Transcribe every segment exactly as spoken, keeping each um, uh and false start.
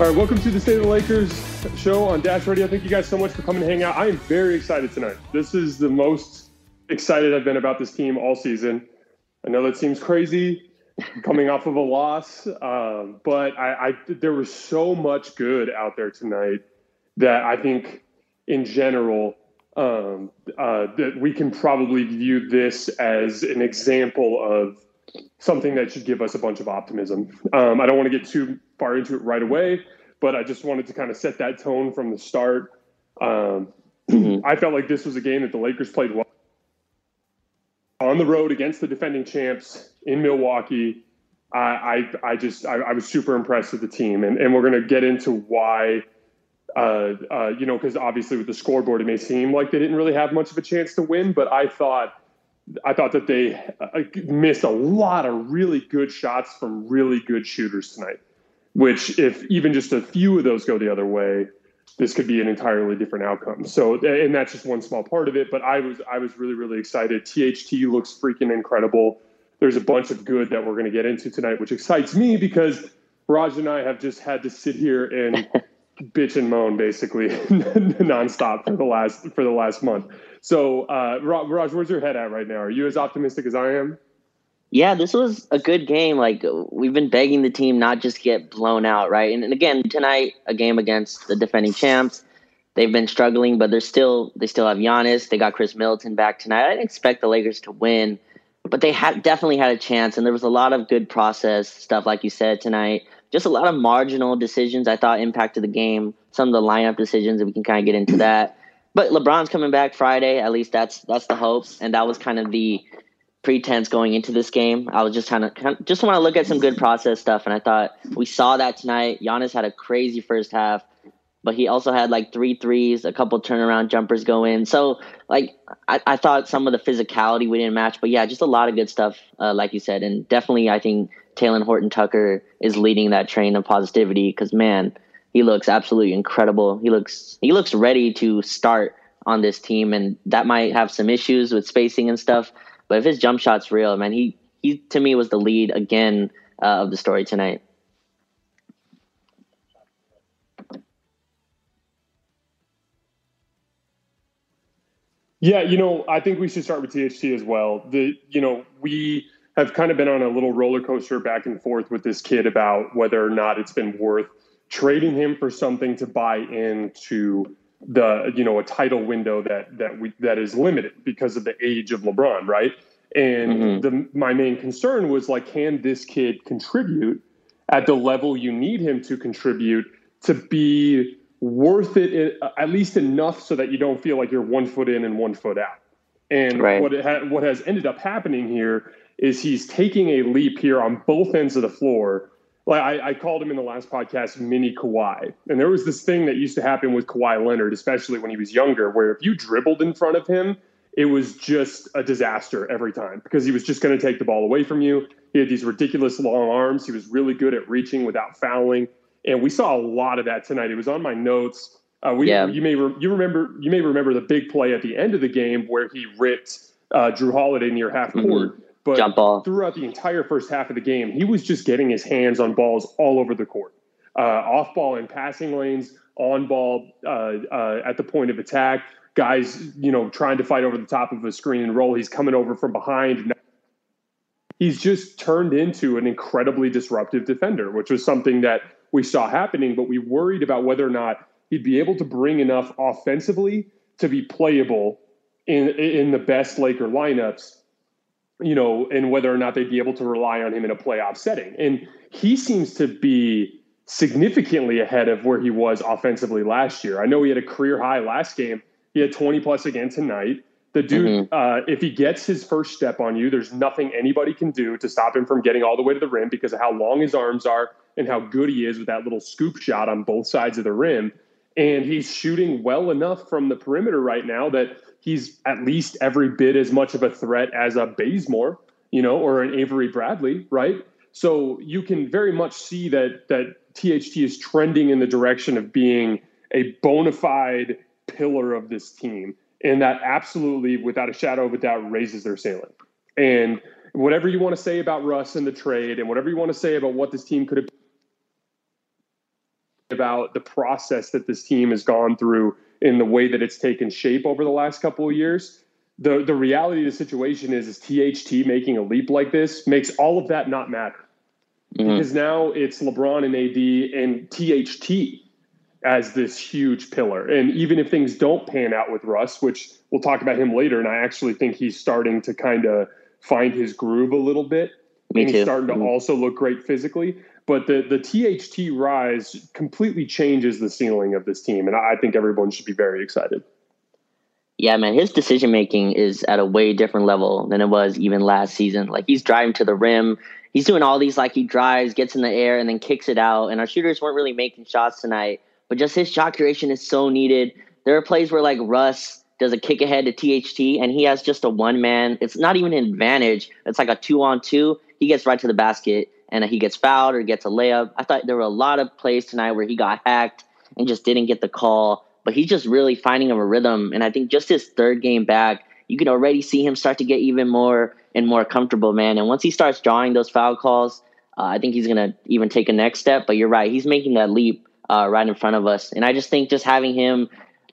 All right, welcome to the State of the Lakers show on Dash Radio. Thank you guys so much for coming to hang out. I am very excited tonight. This is the most excited I've been about this team all season. I know that seems crazy, coming off of a loss, um, but I, I there was so much good out there tonight that I think, in general, um, uh, that we can probably view this as an example of something that should give us a bunch of optimism. Um, I don't want to get too far into it right away, but I just wanted to kind of set that tone from the start. Um, mm-hmm. I felt like this was a game that the Lakers played well on the road against the defending champs in Milwaukee. I, I, I just, I, I was super impressed with the team, and, and we're going to get into why, uh, uh, you know, because obviously with the scoreboard, it may seem like they didn't really have much of a chance to win, but I thought I thought that they missed a lot of really good shots from really good shooters tonight, which if even just a few of those go the other way, this could be an entirely different outcome. So, and that's just one small part of it, but I was, I was really, really excited. T H T looks freaking incredible. There's a bunch of good that we're going to get into tonight, which excites me because Raj and I have just had to sit here and bitch and moan basically nonstop for the last, for the last month. So, uh, Raj, where's your head at right now? Are you as optimistic as I am? Yeah, this was a good game. Like, we've been begging the team not just get blown out, right? And, and again, tonight, a game against the defending champs. They've been struggling, but they're still they still have Giannis. They got Khris Middleton back tonight. I didn't expect the Lakers to win, but they had definitely had a chance, and there was a lot of good process stuff, like you said, tonight. Just a lot of marginal decisions I thought impacted the game. Some of the lineup decisions, and we can kind of get into that. But LeBron's coming back Friday. At least that's that's the hope, and that was kind of the pretense going into this game. I was just kind of, kind of just want to look at some good process stuff, and I thought we saw that tonight. Giannis had a crazy first half, but he also had like three threes, a couple turnaround jumpers go in. So like I, I thought some of the physicality we didn't match, but yeah, just a lot of good stuff, uh, like you said, and definitely I think Talen Horton Tucker is leading that train of positivity because man. He looks absolutely incredible. He looks he looks ready to start on this team, and that might have some issues with spacing and stuff. But if his jump shot's real, man, he, he to me was the lead again uh, of the story tonight. Yeah, you know, I think we should start with T H T as well. The you know we. have kind of been on a little roller coaster back and forth with this kid about whether or not it's been worth trading him for something to buy into the, you know, a title window that, that we, that is limited because of the age of LeBron. Right. And mm-hmm. the, my main concern was like, can this kid contribute at the level you need him to contribute to be worth it, at least enough so that you don't feel like you're one foot in and one foot out. And right. what it ha- what has ended up happening here is he's taking a leap here on both ends of the floor. Like I, I called him in the last podcast, mini Kawhi. And there was this thing that used to happen with Kawhi Leonard, especially when he was younger, where if you dribbled in front of him, it was just a disaster every time because he was just going to take the ball away from you. He had these ridiculous long arms. He was really good at reaching without fouling. And we saw a lot of that tonight. It was on my notes. Uh, we, yeah. You may re- you remember you may remember the big play at the end of the game where he ripped uh, Jrue Holiday near half court. Mm-hmm. But jump ball. Throughout the entire first half of the game, he was just getting his hands on balls all over the court, uh, off ball in passing lanes, on ball uh, uh, at the point of attack. Guys, you know, trying to fight over the top of a screen and roll. He's coming over from behind. He's just turned into an incredibly disruptive defender, which was something that we saw happening. But we worried about whether or not he'd be able to bring enough offensively to be playable in in the best Laker lineups. You know, and whether or not they'd be able to rely on him in a playoff setting. And he seems to be significantly ahead of where he was offensively last year. I know he had a career high last game. He had twenty plus again tonight. The dude, mm-hmm. uh, if he gets his first step on you, there's nothing anybody can do to stop him from getting all the way to the rim because of how long his arms are and how good he is with that little scoop shot on both sides of the rim. And he's shooting well enough from the perimeter right now that he's at least every bit as much of a threat as a Bazemore, you know, or an Avery Bradley, right? So you can very much see that that T H T is trending in the direction of being a bona fide pillar of this team. And that absolutely, without a shadow of a doubt, raises their ceiling. And whatever you want to say about Russ and the trade and whatever you want to say about what this team could have about the process that this team has gone through in the way that it's taken shape over the last couple of years. The the reality of the situation is, is T H T making a leap like this makes all of that not matter. Mm-hmm. Because now it's LeBron and A D and T H T as this huge pillar. And even if things don't pan out with Russ, which we'll talk about him later, and I actually think he's starting to kind of find his groove a little bit. Me and he's too. starting to mm-hmm. also look great physically. But the, the T H T rise completely changes the ceiling of this team, and I think everyone should be very excited. Yeah, man, his decision-making is at a way different level than it was even last season. Like, he's driving to the rim. He's doing all these, like, he drives, gets in the air, and then kicks it out. And our shooters weren't really making shots tonight, but just his shot creation is so needed. There are plays where, like, Russ does a kick ahead to T H T, and he has just a one-man. It's not even an advantage. It's like a two-on-two. He gets right to the basket, and he gets fouled or gets a layup. I thought there were a lot of plays tonight where he got hacked and just didn't get the call. But he's just really finding a rhythm. And I think just his third game back, you can already see him start to get even more and more comfortable, man. And once he starts drawing those foul calls, uh, I think he's going to even take a next step. But you're right. He's making that leap uh, right in front of us. And I just think just having him,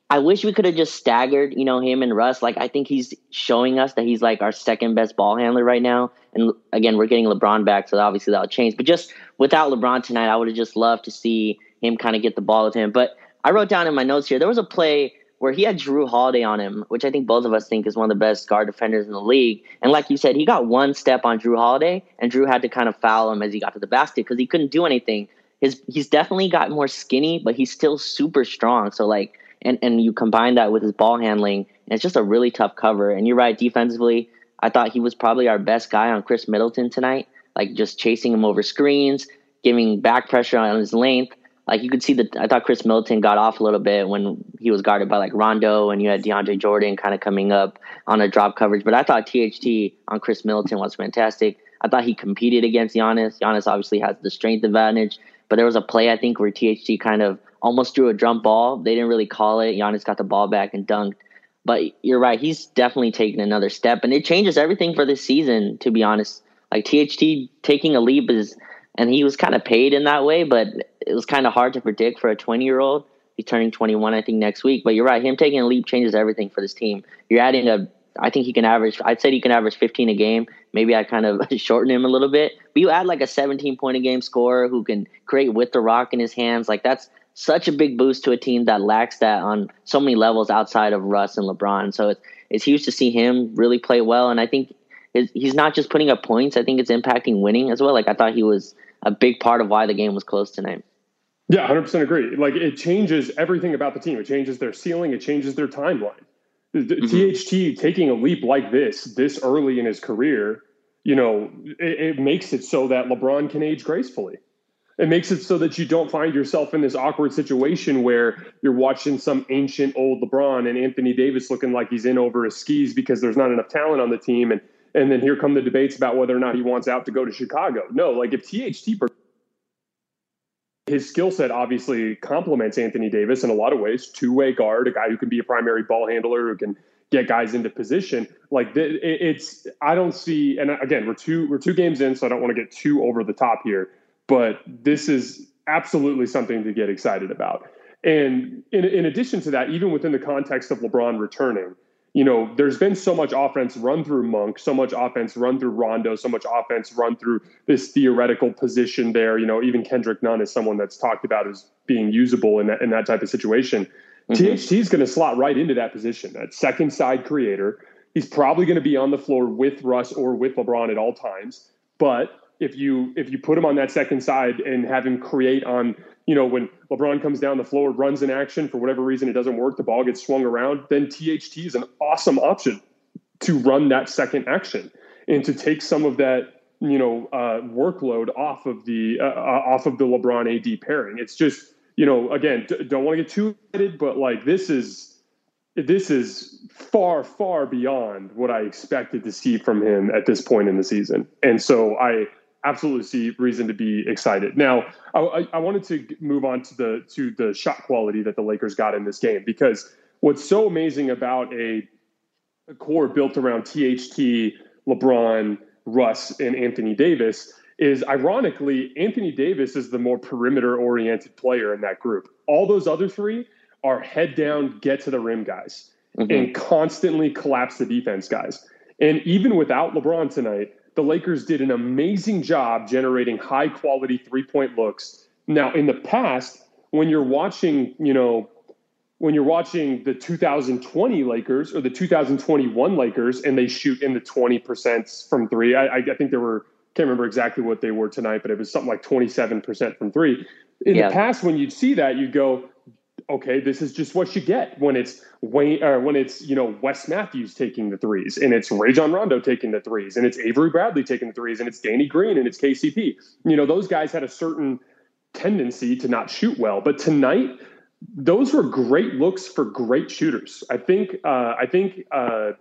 I wish we could have just staggered, you know, him and Russ. Like, I think he's showing us that he's like our second best ball handler right now. And again, we're getting LeBron back, so obviously that'll change. But just without LeBron tonight, I would have just loved to see him kind of get the ball with him. But I wrote down in my notes here, there was a play where he had Jrue Holiday on him, which I think both of us think is one of the best guard defenders in the league. And like you said, he got one step on Jrue Holiday, and Jrue had to kind of foul him as he got to the basket because he couldn't do anything. His He's definitely got more skinny, but he's still super strong. So like, and, and you combine that with his ball handling, and it's just a really tough cover. And you're right, defensively, I thought he was probably our best guy on Khris Middleton tonight, like just chasing him over screens, giving back pressure on his length. Like, you could see that I thought Khris Middleton got off a little bit when he was guarded by, like, Rondo, and you had DeAndre Jordan kind of coming up on a drop coverage. But I thought T H T on Khris Middleton was fantastic. I thought he competed against Giannis. Giannis obviously has the strength advantage. But there was a play, I think, where T H T kind of almost threw a jump ball. They didn't really call it. Giannis got the ball back and dunked. But you're right. He's definitely taking another step. And it changes everything for this season, to be honest. Like, T H T taking a leap is – and he was kind of paid in that way, but it was kind of hard to predict for a twenty-year-old. He's turning twenty-one, I think, next week. But you're right. Him taking a leap changes everything for this team. You're adding a – I think he can average – I'd say he can average fifteen a game. Maybe I kind of shorten him a little bit. But you add like a seventeen-point-a-game scorer who can create with the rock in his hands. Like, that's such a big boost to a team that lacks that on so many levels outside of Russ and LeBron. So it's, it's huge to see him really play well. And I think his, he's not just putting up points. I think it's impacting winning as well. Like, I thought he was – a big part of why the game was close tonight. Yeah, one hundred percent agree. Like, it changes everything about the team. It changes their ceiling. It changes their timeline. Mm-hmm. T H T taking a leap like this, this early in his career, you know, it, it makes it so that LeBron can age gracefully. It makes it so that you don't find yourself in this awkward situation where you're watching some ancient old LeBron and Anthony Davis looking like he's in over his skis because there's not enough talent on the team. And And then here come the debates about whether or not he wants out to go to Chicago. No, like if T H T, his skill set obviously complements Anthony Davis in a lot of ways. Two-way guard, a guy who can be a primary ball handler, who can get guys into position. Like it's, I don't see. And again, we're two we're two games in, so I don't want to get too over the top here. But this is absolutely something to get excited about. And in, in addition to that, even within the context of LeBron returning. You know, there's been so much offense run through Monk, so much offense run through Rondo, so much offense run through this theoretical position there. You know, even Kendrick Nunn is someone that's talked about as being usable in that, in that type of situation. Mm-hmm. T H T is going to slot right into that position, that second side creator. He's probably going to be on the floor with Russ or with LeBron at all times. But if you if you put him on that second side and have him create on, you know, when LeBron comes down the floor, runs in action, for whatever reason it doesn't work, the ball gets swung around, then T H T is an awesome option to run that second action and to take some of that, you know, uh, workload off of the uh, off of the LeBron A D pairing. It's just, you know, again, d- don't want to get too excited, but like this is this is far, far beyond what I expected to see from him at this point in the season. And so I absolutely see reason to be excited. Now, I, I wanted to move on to the to the shot quality that the Lakers got in this game, because what's so amazing about a, a core built around T H T, LeBron, Russ, and Anthony Davis is, ironically, Anthony Davis is the more perimeter-oriented player in that group. All those other three are head down, get to the rim guys, mm-hmm. and constantly collapse the defense guys. And even without LeBron tonight, the Lakers did an amazing job generating high-quality three-point looks. Now, in the past, when you're watching, you know, when you're watching the two thousand twenty Lakers or the two thousand twenty-one Lakers, and they shoot in the twenty percent from three, I, I think there were, can't remember exactly what they were tonight, but it was something like twenty-seven percent from three. In yeah. the past, when you'd see that, you'd go, okay, this is just what you get when it's Wayne, or when it's, you know, Wes Matthews taking the threes, and it's Rajon Rondo taking the threes, and it's Avery Bradley taking the threes, and it's Danny Green, and it's K C P. You know, those guys had a certain tendency to not shoot well, but tonight, those were great looks for great shooters. I think uh, I think uh,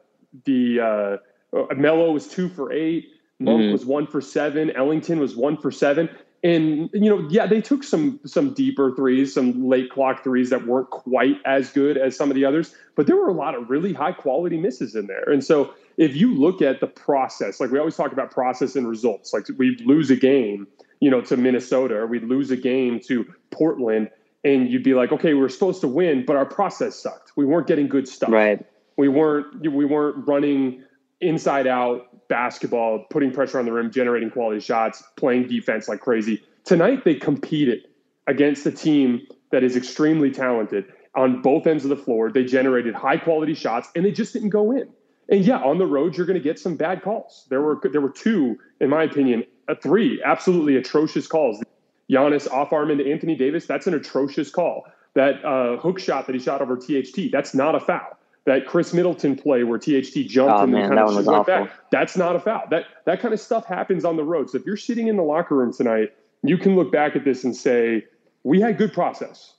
the uh, Melo was two for eight. Monk mm-hmm. was one for seven. Ellington was one for seven. And, you know, yeah, they took some some deeper threes, some late clock threes that weren't quite as good as some of the others. But there were a lot of really high quality misses in there. And so if you look at the process, like we always talk about process and results, like we lose a game, you know, to Minnesota, or we lose a game to Portland. And you'd be like, okay, we were supposed to win, but our process sucked. We weren't getting good stuff. Right. We weren't we weren't running inside out basketball, putting pressure on the rim, generating quality shots, playing defense like crazy. Tonight they competed against a team that is extremely talented on both ends of the floor. They generated high quality shots, and they just didn't go in. And yeah, on the road you're going to get some bad calls. There were there were two, in my opinion, a three absolutely atrocious calls. Giannis off-arm into Anthony Davis, that's an atrocious call. That uh, hook shot that he shot over T H T, that's not a foul. That Khris Middleton play where T H T jumped oh, and then kind of went back, that's not a foul. That that kind of stuff happens on the road. So if you're sitting in the locker room tonight, you can look back at this and say, we had good process.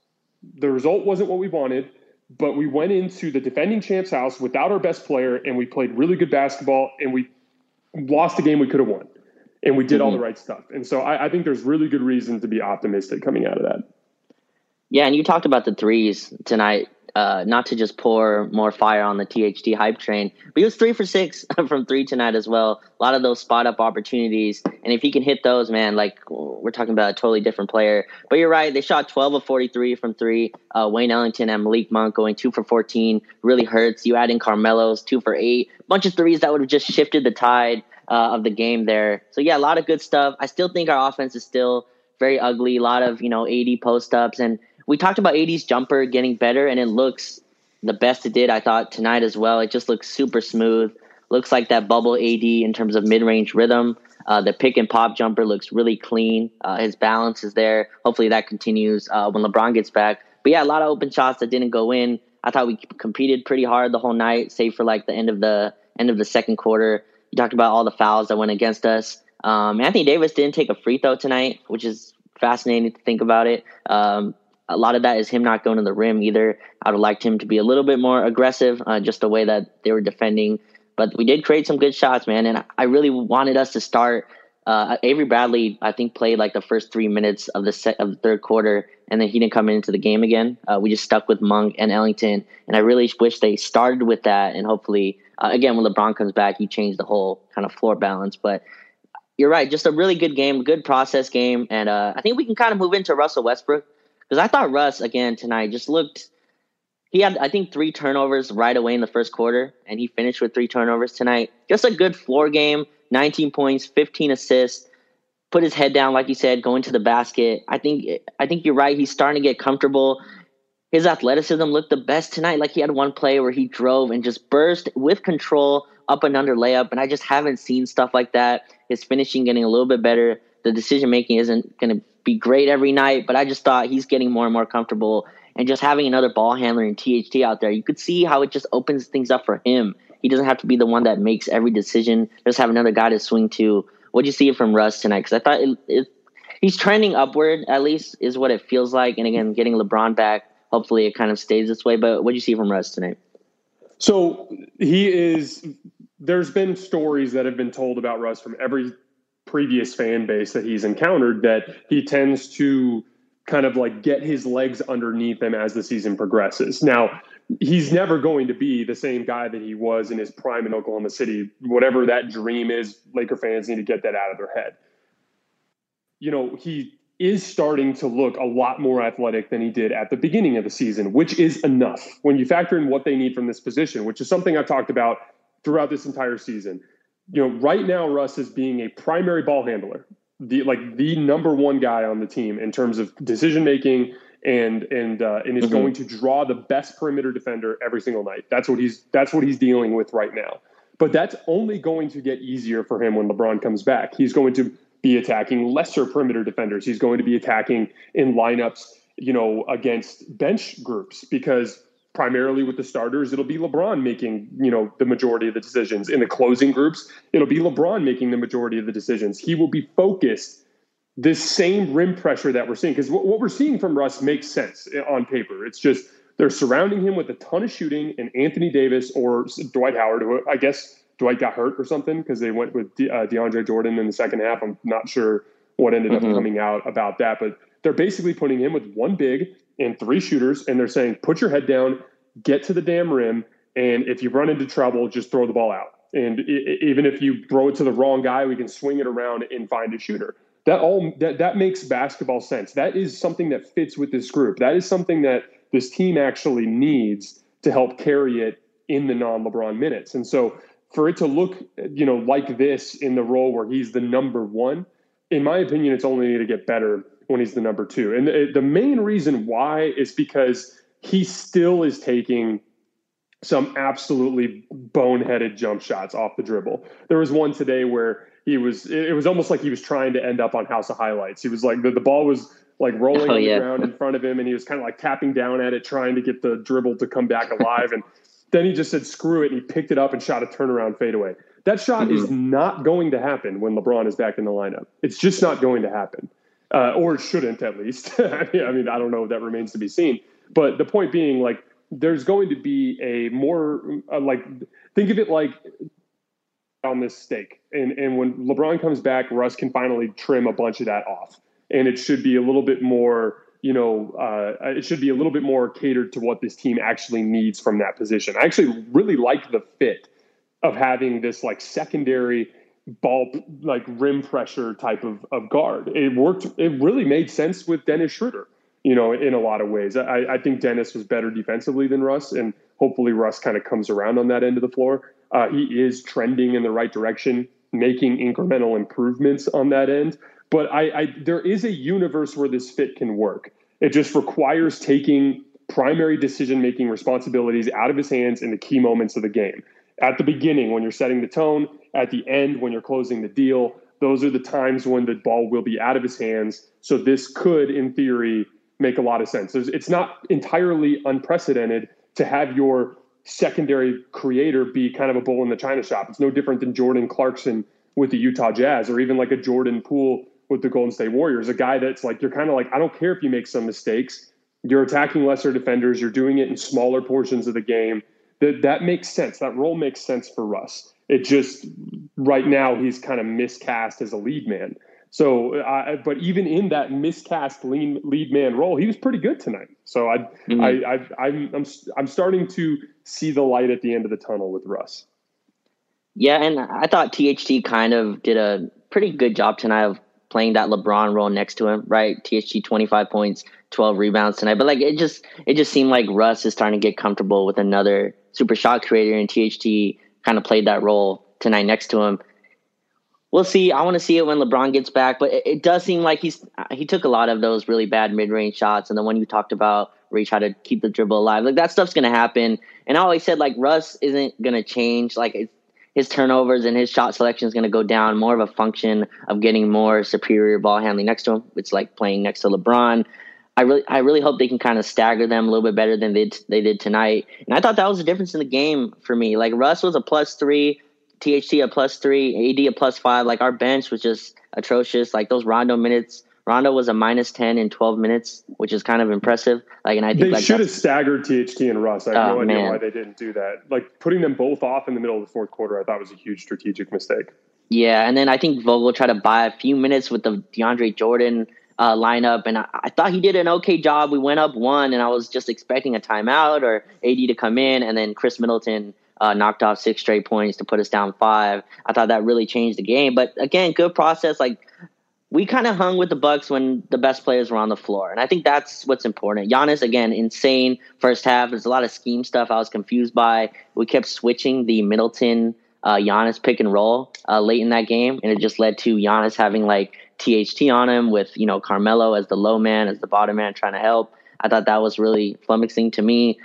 The result wasn't what we wanted, but we went into the defending champ's house without our best player, and we played really good basketball, and we lost a game we could have won. And we did mm-hmm. all the right stuff. And so I, I think there's really good reason to be optimistic coming out of that. Yeah, and you talked about the threes tonight, uh, not to just pour more fire on the T H T hype train, but he was three for six from three tonight as well. A lot of those spot-up opportunities. And if he can hit those, man, like we're talking about a totally different player. But you're right, they shot twelve of forty-three from three. Uh, Wayne Ellington and Malik Monk going two for fourteen really hurts. You add in Carmelo's two for eight. Bunch of threes that would have just shifted the tide Uh, of the game there. So yeah, a lot of good stuff. I still think our offense is still very ugly. A lot of, you know, A D post-ups, and we talked about A D's jumper getting better, and it looks the best it did, I thought, tonight as well. It just looks super smooth. Looks like that bubble A D in terms of mid-range rhythm. Uh, the pick and pop jumper looks really clean. Uh, his balance is there. Hopefully that continues uh, when LeBron gets back. But yeah, a lot of open shots that didn't go in. I thought we competed pretty hard the whole night, save for like the end of the end of the second quarter. You talked about all the fouls that went against us. Um, Anthony Davis didn't take a free throw tonight, which is fascinating to think about it. Um, a lot of that is him not going to the rim either. I would have liked him to be a little bit more aggressive, uh, just the way that they were defending. But we did create some good shots, man, and I really wanted us to start. Uh, Avery Bradley, I think, played like the first three minutes of the set of the third quarter, and then he didn't come into the game again. Uh, we just stuck with Monk and Ellington, and I really wish they started with that, and hopefully – Uh, again, when LeBron comes back, you change the whole kind of floor balance. But you're right, just a really good game, good process game. And uh, I think we can kind of move into Russell Westbrook, because I thought Russ, again, tonight just looked – he had, I think, three turnovers right away in the first quarter, and he finished with three turnovers tonight. Just a good floor game, nineteen points, fifteen assists, put his head down, like you said, going to the basket. I think I think you're right. He's starting to get comfortable. His athleticism looked the best tonight. Like, he had one play where he drove and just burst with control up and under layup, and I just haven't seen stuff like that. His finishing getting a little bit better. The decision-making isn't going to be great every night, but I just thought he's getting more and more comfortable, and just having another ball handler in T H T out there, you could see how it just opens things up for him. He doesn't have to be the one that makes every decision. Just have another guy to swing to. What did you see from Russ tonight? Because I thought it, it, he's trending upward, at least, is what it feels like. And again, getting LeBron back, hopefully it kind of stays this way. But what do you see from Russ tonight? So he is – there's been stories that have been told about Russ from every previous fan base that he's encountered, that he tends to kind of like get his legs underneath him as the season progresses. Now, he's never going to be the same guy that he was in his prime in Oklahoma City. Whatever that dream is, Laker fans need to get that out of their head. you know, he is starting to look a lot more athletic than he did at the beginning of the season, which is enough when you factor in what they need from this position, which is something I've talked about throughout this entire season. You know, right now, Russ is being a primary ball handler, the, like the number one guy on the team in terms of decision making, and and uh, and is mm-hmm. going to draw the best perimeter defender every single night. That's what he's that's what he's dealing with right now. But that's only going to get easier for him when LeBron comes back. He's going to be attacking lesser perimeter defenders. He's going to be attacking in lineups, you know, against bench groups, because primarily with the starters, it'll be LeBron making, you know, the majority of the decisions. In the closing groups, it'll be LeBron making the majority of the decisions. He will be focused this same rim pressure that we're seeing, because what, what we're seeing from Russ makes sense on paper. It's just they're surrounding him with a ton of shooting and Anthony Davis or Dwight Howard, who I guess Dwight got hurt or something because they went with De- uh, DeAndre Jordan in the second half. I'm not sure what ended mm-hmm. up coming out about that, but they're basically putting him with one big and three shooters, and they're saying, put your head down, get to the damn rim, and if you run into trouble, just throw the ball out. And I- even if you throw it to the wrong guy, we can swing it around and find a shooter. That all that, that makes basketball sense. That is something that fits with this group. That is something that this team actually needs to help carry it in the non-LeBron minutes. And so for it to look, you know, like this in the role where he's the number one, in my opinion, it's only going to get better when he's the number two. And the, the main reason why is because he still is taking some absolutely boneheaded jump shots off the dribble. There was one today where he was, it was almost like he was trying to end up on House of Highlights. He was like, the, the ball was like rolling oh, on the yeah. ground in front of him, and he was kind of like tapping down at it, trying to get the dribble to come back alive. And then he just said, screw it, and he picked it up and shot a turnaround fadeaway. That shot mm-hmm. is not going to happen when LeBron is back in the lineup. It's just not going to happen, uh, or it shouldn't at least. I mean, I don't know. That remains to be seen. But the point being, like, there's going to be a more, uh, like, think of it like on this steak. And, and when LeBron comes back, Russ can finally trim a bunch of that off. And it should be a little bit more, you know, uh, it should be a little bit more catered to what this team actually needs from that position. I actually really like the fit of having this like secondary ball, like rim pressure type of, of guard. It worked. It really made sense with Dennis Schroeder, you know, in a lot of ways. I, I think Dennis was better defensively than Russ, and hopefully Russ kind of comes around on that end of the floor. Uh, he is trending in the right direction, making incremental improvements on that end. But I, I, there is a universe where this fit can work. It just requires taking primary decision-making responsibilities out of his hands in the key moments of the game. At the beginning, when you're setting the tone, at the end, when you're closing the deal, those are the times when the ball will be out of his hands. So this could, in theory, make a lot of sense. There's, it's not entirely unprecedented to have your secondary creator be kind of a bull in the china shop. It's no different than Jordan Clarkson with the Utah Jazz, or even like a Jordan Poole with the Golden State Warriors, a guy that's like, you're kind of like, I don't care if you make some mistakes. You're attacking lesser defenders. You're doing it in smaller portions of the game. That that makes sense. That role makes sense for Russ. It just, right now, he's kind of miscast as a lead man. So, I, but even in that miscast lead, lead man role, he was pretty good tonight. So I, mm-hmm. I, I, I'm, I'm, I'm starting to see the light at the end of the tunnel with Russ. Yeah, and I thought T H T kind of did a pretty good job tonight of playing that LeBron role next to him, right? T H T twenty-five points, twelve rebounds tonight. But like it just it just seemed like Russ is starting to get comfortable with another super shot creator, and T H T kind of played that role tonight next to him. We'll see. I want to see it when LeBron gets back, but it, it does seem like he's he took a lot of those really bad mid-range shots, and the one you talked about where he tried to keep the dribble alive. Like that stuff's going to happen. And I always said like Russ isn't going to change. Like it's his turnovers and his shot selection is going to go down, more of a function of getting more superior ball handling next to him. It's like playing next to LeBron. I really, I really hope they can kind of stagger them a little bit better than they, they did tonight. And I thought that was the difference in the game for me. Like Russ was a plus three, T H T a plus three, A D a plus five. Like our bench was just atrocious. Like those Rondo minutes, Rondo was a minus ten in twelve minutes, which is kind of impressive. Like, and I think they like should have staggered T H T and Russ. I have oh, no idea man. why they didn't do that. Like putting them both off in the middle of the fourth quarter, I thought was a huge strategic mistake. Yeah, and then I think Vogel tried to buy a few minutes with the DeAndre Jordan uh, lineup, and I, I thought he did an okay job. We went up one, and I was just expecting a timeout or A D to come in, and then Khris Middleton uh, knocked off six straight points to put us down five. I thought that really changed the game. But again, good process. Like we kind of hung with the Bucks when the best players were on the floor. And I think that's what's important. Giannis, again, insane first half. There's a lot of scheme stuff I was confused by. We kept switching the Middleton, uh, Giannis pick and roll uh, late in that game. And it just led to Giannis having like T H T on him with, you know, Carmelo as the low man, as the bottom man trying to help. I thought that was really flummoxing to me.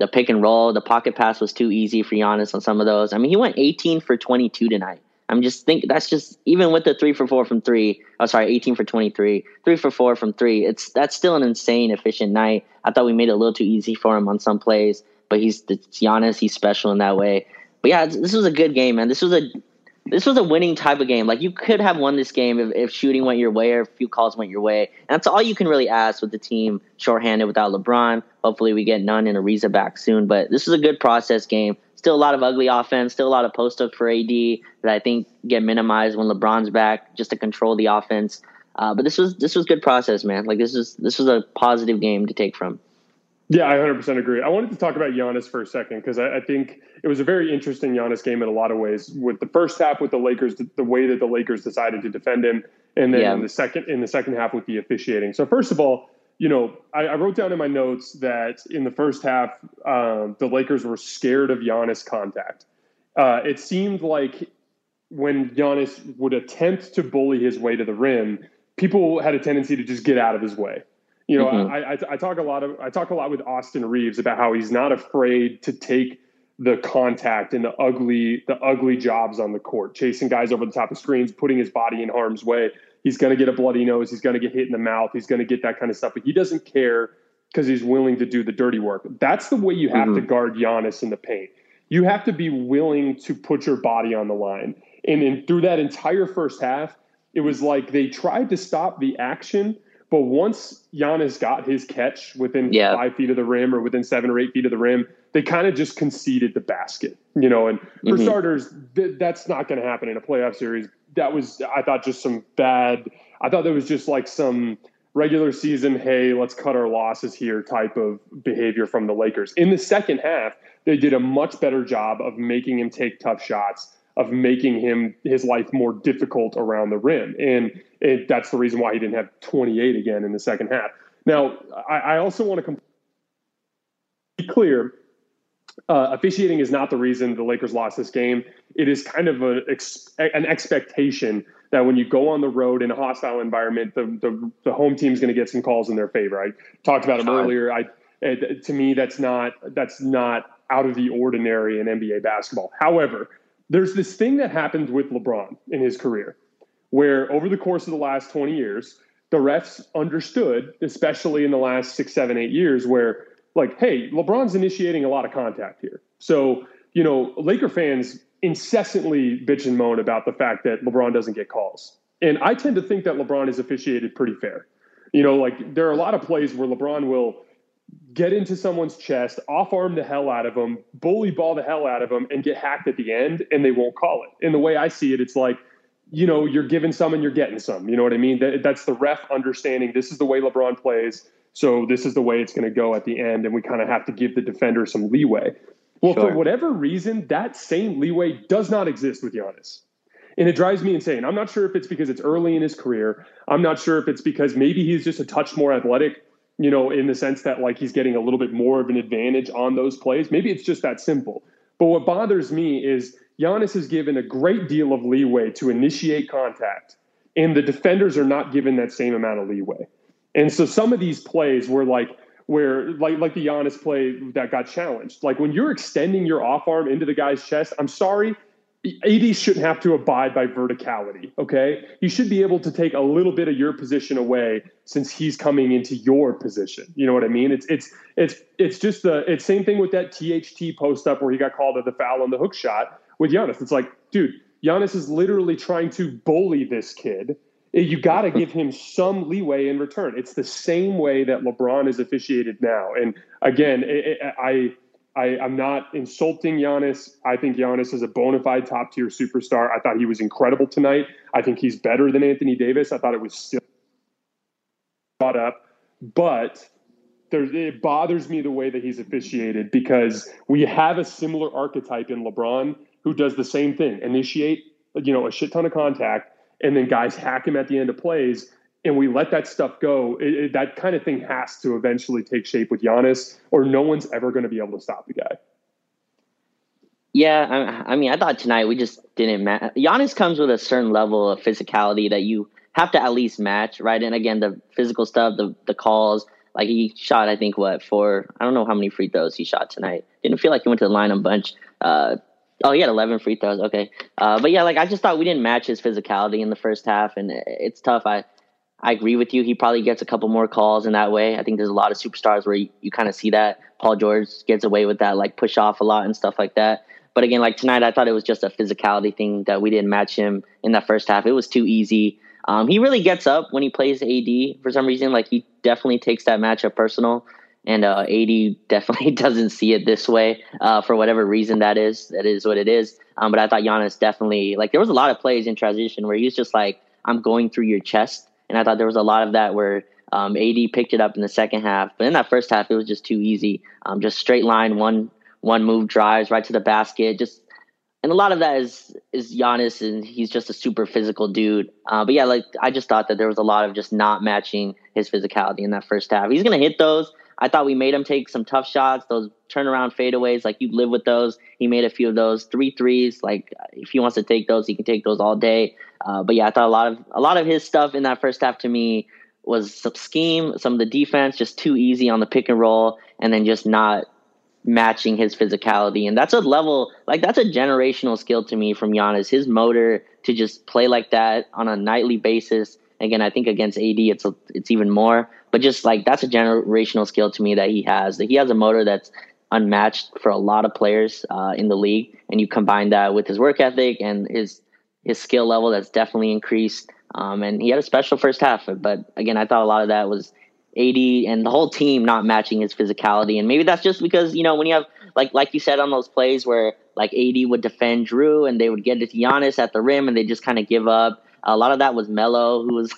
The pick and roll, the pocket pass was too easy for Giannis on some of those. I mean, he went eighteen for twenty-two tonight. I'm just think that's just even with the three for four from three. Oh, sorry, eighteen for twenty-three, three for four from three. It's that's still an insane efficient night. I thought we made it a little too easy for him on some plays, but he's it's Giannis. He's special in that way. But yeah, this was a good game, man. This was a this was a winning type of game. Like you could have won this game if, if shooting went your way or a few calls went your way. And that's all you can really ask with the team shorthanded without LeBron. Hopefully we get Nunn and Ariza back soon. But this was a good process game. Still a lot of ugly offense, still a lot of post-up for A D that I think get minimized when LeBron's back just to control the offense. Uh, but this was this was good process, man. Like this is this was a positive game to take from. Yeah, I one hundred percent agree. I wanted to talk about Giannis for a second because I, I think it was a very interesting Giannis game in a lot of ways. With the first half with the Lakers, the, the way that the Lakers decided to defend him, and then yeah. in the second in the second half with the officiating. So first of all, you know, I, I wrote down in my notes that in the first half, um, the Lakers were scared of Giannis contact. Uh, it seemed like when Giannis would attempt to bully his way to the rim, people had a tendency to just get out of his way. You know, mm-hmm. I, I, I talk a lot of I talk a lot with Austin Reeves about how he's not afraid to take the contact and the ugly the ugly jobs on the court, chasing guys over the top of screens, putting his body in harm's way. He's going to get a bloody nose. He's going to get hit in the mouth. He's going to get that kind of stuff. But he doesn't care because he's willing to do the dirty work. That's the way you have mm-hmm. to guard Giannis in the paint. You have to be willing to put your body on the line. And then through that entire first half, it was like they tried to stop the action. But once Giannis got his catch within yeah. five feet of the rim or within seven or eight feet of the rim, they kind of just conceded the basket. You know, and for mm-hmm. starters, th- that's not going to happen in a playoff series. That was, I thought, just some bad – I thought that was just like some regular season, hey, let's cut our losses here type of behavior from the Lakers. In the second half, they did a much better job of making him take tough shots, of making him his life more difficult around the rim. And it, that's the reason why he didn't have twenty-eight again in the second half. Now, I, I also want to be clear – Uh, officiating is not the reason the Lakers lost this game. It is kind of a, ex- an expectation that when you go on the road in a hostile environment, the the, the home team is going to get some calls in their favor. I talked about them earlier. I uh, to me that's not that's not out of the ordinary in N B A basketball. However, there's this thing that happened with LeBron in his career, where over the course of the last twenty years, the refs understood, especially in the last six, seven, eight years, where like, hey, LeBron's initiating a lot of contact here. So, you know, Laker fans incessantly bitch and moan about the fact that LeBron doesn't get calls. And I tend to think that LeBron is officiated pretty fair. You know, like there are a lot of plays where LeBron will get into someone's chest, off-arm the hell out of them, bully ball the hell out of them, and get hacked at the end, and they won't call it. And the way I see it, it's like, you know, you're giving some and you're getting some. You know what I mean? That, that's the ref understanding this is the way LeBron plays. So this is the way it's going to go at the end, and we kind of have to give the defender some leeway. Well, sure. For whatever reason, that same leeway does not exist with Giannis. And it drives me insane. I'm not sure if it's because it's early in his career. I'm not sure if it's because maybe he's just a touch more athletic, you know, in the sense that, like, he's getting a little bit more of an advantage on those plays. Maybe it's just that simple. But what bothers me is Giannis is given a great deal of leeway to initiate contact, and the defenders are not given that same amount of leeway. And so some of these plays were like where like like the Giannis play that got challenged. Like when you're extending your off arm into the guy's chest, I'm sorry, A D shouldn't have to abide by verticality. Okay, he should be able to take a little bit of your position away since he's coming into your position. You know what I mean? It's it's it's it's just the it's same thing with that T H T post up where he got called at the foul on the hook shot with Giannis. It's like, dude, Giannis is literally trying to bully this kid. You got to give him some leeway in return. It's the same way that LeBron is officiated now. And again, it, it, I, I, I'm not insulting Giannis. I think Giannis is a bona fide top tier superstar. I thought he was incredible tonight. I think he's better than Anthony Davis. I thought it was still brought up, but there, it bothers me the way that he's officiated because we have a similar archetype in LeBron who does the same thing, initiate, you know, a shit ton of contact. and then guys hack him at the end of plays, and we let that stuff go, it, it, that kind of thing has to eventually take shape with Giannis, or no one's ever going to be able to stop the guy. Yeah, I, I mean, I thought tonight we just didn't match. Giannis comes with a certain level of physicality that you have to at least match, right? And again, the physical stuff, the the calls, like he shot, I think, what, four, I don't know how many free throws he shot tonight. Didn't feel like he went to the line a bunch. Uh, oh, he had eleven free throws, okay. Uh, but yeah, like I just thought we didn't match his physicality in the first half, and it's tough. I I agree with you. He probably gets a couple more calls in that way. I think there's a lot of superstars where you, you kind of see that. Paul George gets away with that, like push off a lot and stuff like that. But again, like tonight, I thought it was just a physicality thing that we didn't match him in that first half. It was too easy. Um, he really gets up when he plays A D for some reason. Like he definitely takes that matchup personal, and uh, A D definitely doesn't see it this way uh, for whatever reason that is. That is what it is. Um, but I thought Giannis definitely, like there was a lot of plays in transition where he was just like, I'm going through your chest. And I thought there was a lot of that where um, A D picked it up in the second half. But in that first half, it was just too easy. Um, just straight line, one one move drives right to the basket. Just and a lot of that is is Giannis, and he's just a super physical dude. Uh, but yeah, like I just thought that there was a lot of just not matching his physicality in that first half. He's gonna hit those. I thought we made him take some tough shots, those turnaround fadeaways. Like you live with those. He made a few of those three threes. Like if he wants to take those, he can take those all day. Uh, but yeah, I thought a lot of a lot of his stuff in that first half to me was some scheme, some of the defense, just too easy on the pick and roll, and then just not matching his physicality. And that's a level, like that's a generational skill to me from Giannis. His motor to just play like that on a nightly basis. Again, I think against A D, it's a, it's even more. But just like that's a generational skill to me that he has. That he has a motor that's unmatched for a lot of players uh, in the league. And you combine that with his work ethic and his his skill level that's definitely increased. Um, and he had a special first half. But again, I thought a lot of that was A D and the whole team not matching his physicality. And maybe that's just because, you know, when you have, like like you said on those plays where like A D would defend Jrue and they would get it to Giannis at the rim and they just kind of give up. A lot of that was Melo, who was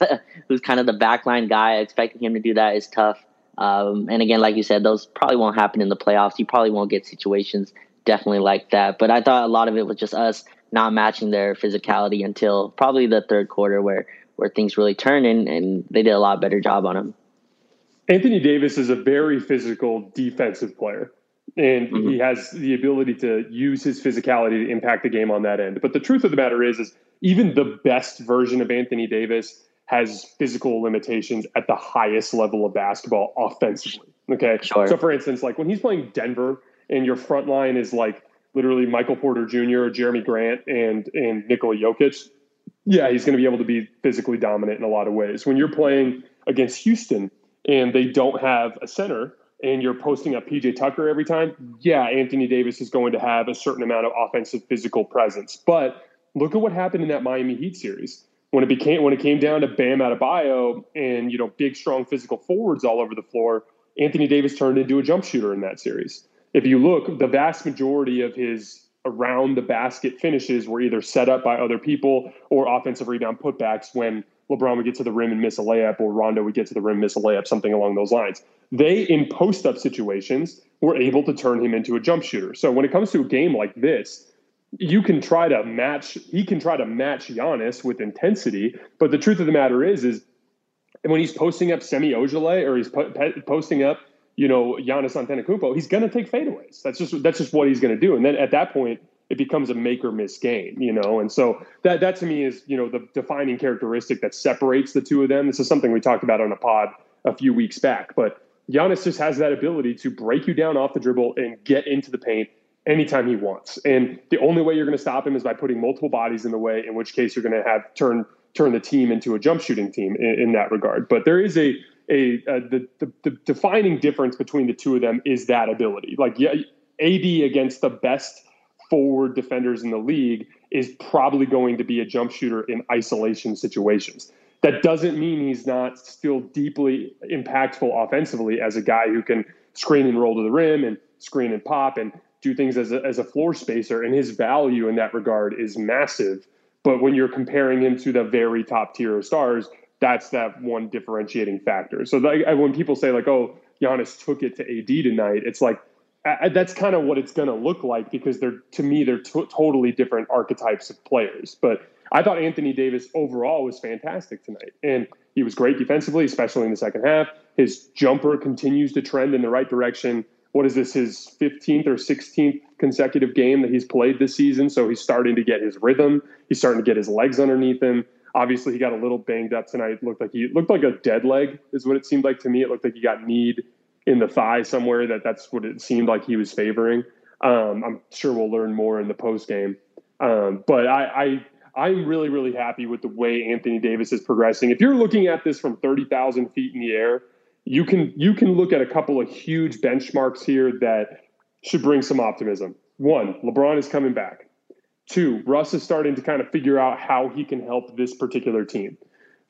who's kind of the backline guy. Expecting him to do that is tough. Um, and again, like you said, those probably won't happen in the playoffs. You probably won't get situations definitely like that. But I thought a lot of it was just us not matching their physicality until probably the third quarter where, where things really turned, and, and they did a lot better job on him. Anthony Davis is a very physical defensive player, and mm-hmm. he has the ability to use his physicality to impact the game on that end. But the truth of the matter is, is even the best version of Anthony Davis has physical limitations at the highest level of basketball offensively. Okay. Sure. So for instance, like when he's playing Denver and your front line is like literally Michael Porter Junior or Jeremy Grant and, and Nikola Jokic. Yeah. He's going to be able to be physically dominant in a lot of ways. When you're playing against Houston and they don't have a center and you're posting up P J Tucker every time. Yeah. Anthony Davis is going to have a certain amount of offensive physical presence, but look at what happened in that Miami Heat series when it became when it came down to Bam Adebayo and, you know, big, strong physical forwards all over the floor. Anthony Davis turned into a jump shooter in that series. If you look, the vast majority of his around the basket finishes were either set up by other people or offensive rebound putbacks when LeBron would get to the rim and miss a layup, or Rondo would get to the rim, miss a layup, something along those lines. They, in post-up situations, were able to turn him into a jump shooter. So when it comes to a game like this, you can try to match, he can try to match Giannis with intensity, but the truth of the matter is, is when he's posting up Semi Ojeleye or he's po- posting up, you know, Giannis Antetokounmpo, he's going to take fadeaways. That's just, that's just what he's going to do. And then at that point, it becomes a make or miss game, you know? And so that, that to me is, you know, the defining characteristic that separates the two of them. This is something we talked about on a pod a few weeks back, but Giannis just has that ability to break you down off the dribble and get into the paint anytime he wants. And the only way you're going to stop him is by putting multiple bodies in the way, in which case you're going to have turn turn the team into a jump shooting team in, in that regard. But there is a a, a the, the the defining difference between the two of them is that ability. Like yeah, A D against the best forward defenders in the league is probably going to be a jump shooter in isolation situations. That doesn't mean he's not still deeply impactful offensively as a guy who can screen and roll to the rim and screen and pop and do things as a, as a floor spacer, and his value in that regard is massive. But when you're comparing him to the very top tier of stars, that's that one differentiating factor. So the, when people say like, oh, Giannis took it to A D tonight, it's like, I, that's kind of what it's going to look like because they're, to me, they're t- totally different archetypes of players. But I thought Anthony Davis overall was fantastic tonight, and he was great defensively, especially in the second half. His jumper continues to trend in the right direction. What is this, his fifteenth or sixteenth consecutive game that he's played this season? So he's starting to get his rhythm. He's starting to get his legs underneath him. Obviously, he got a little banged up tonight. It looked like he looked like a dead leg is what it seemed like to me. It looked like he got kneed in the thigh somewhere. That that's what it seemed like he was favoring. Um, I'm sure we'll learn more in the post game. Um, but I, I, I'm really, really happy with the way Anthony Davis is progressing. If you're looking at this from thirty thousand feet in the air, you can, you can look at a couple of huge benchmarks here that should bring some optimism. One, LeBron is coming back. Two, Russ is starting to kind of figure out how he can help this particular team.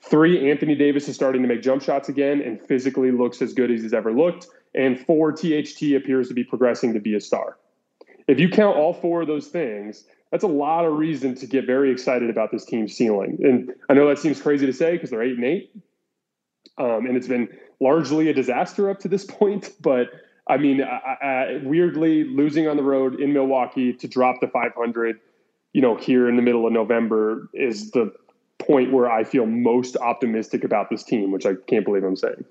Three, Anthony Davis is starting to make jump shots again and physically looks as good as he's ever looked. And four, T H T appears to be progressing to be a star. If you count all four of those things, that's a lot of reason to get very excited about this team's ceiling. And I know that seems crazy to say because they're eight and eight. Um, and it's been largely a disaster up to this point. But, I mean, I, I, weirdly, losing on the road in Milwaukee to drop the five hundred, you know, here in the middle of November is the point where I feel most optimistic about this team, which I can't believe I'm saying.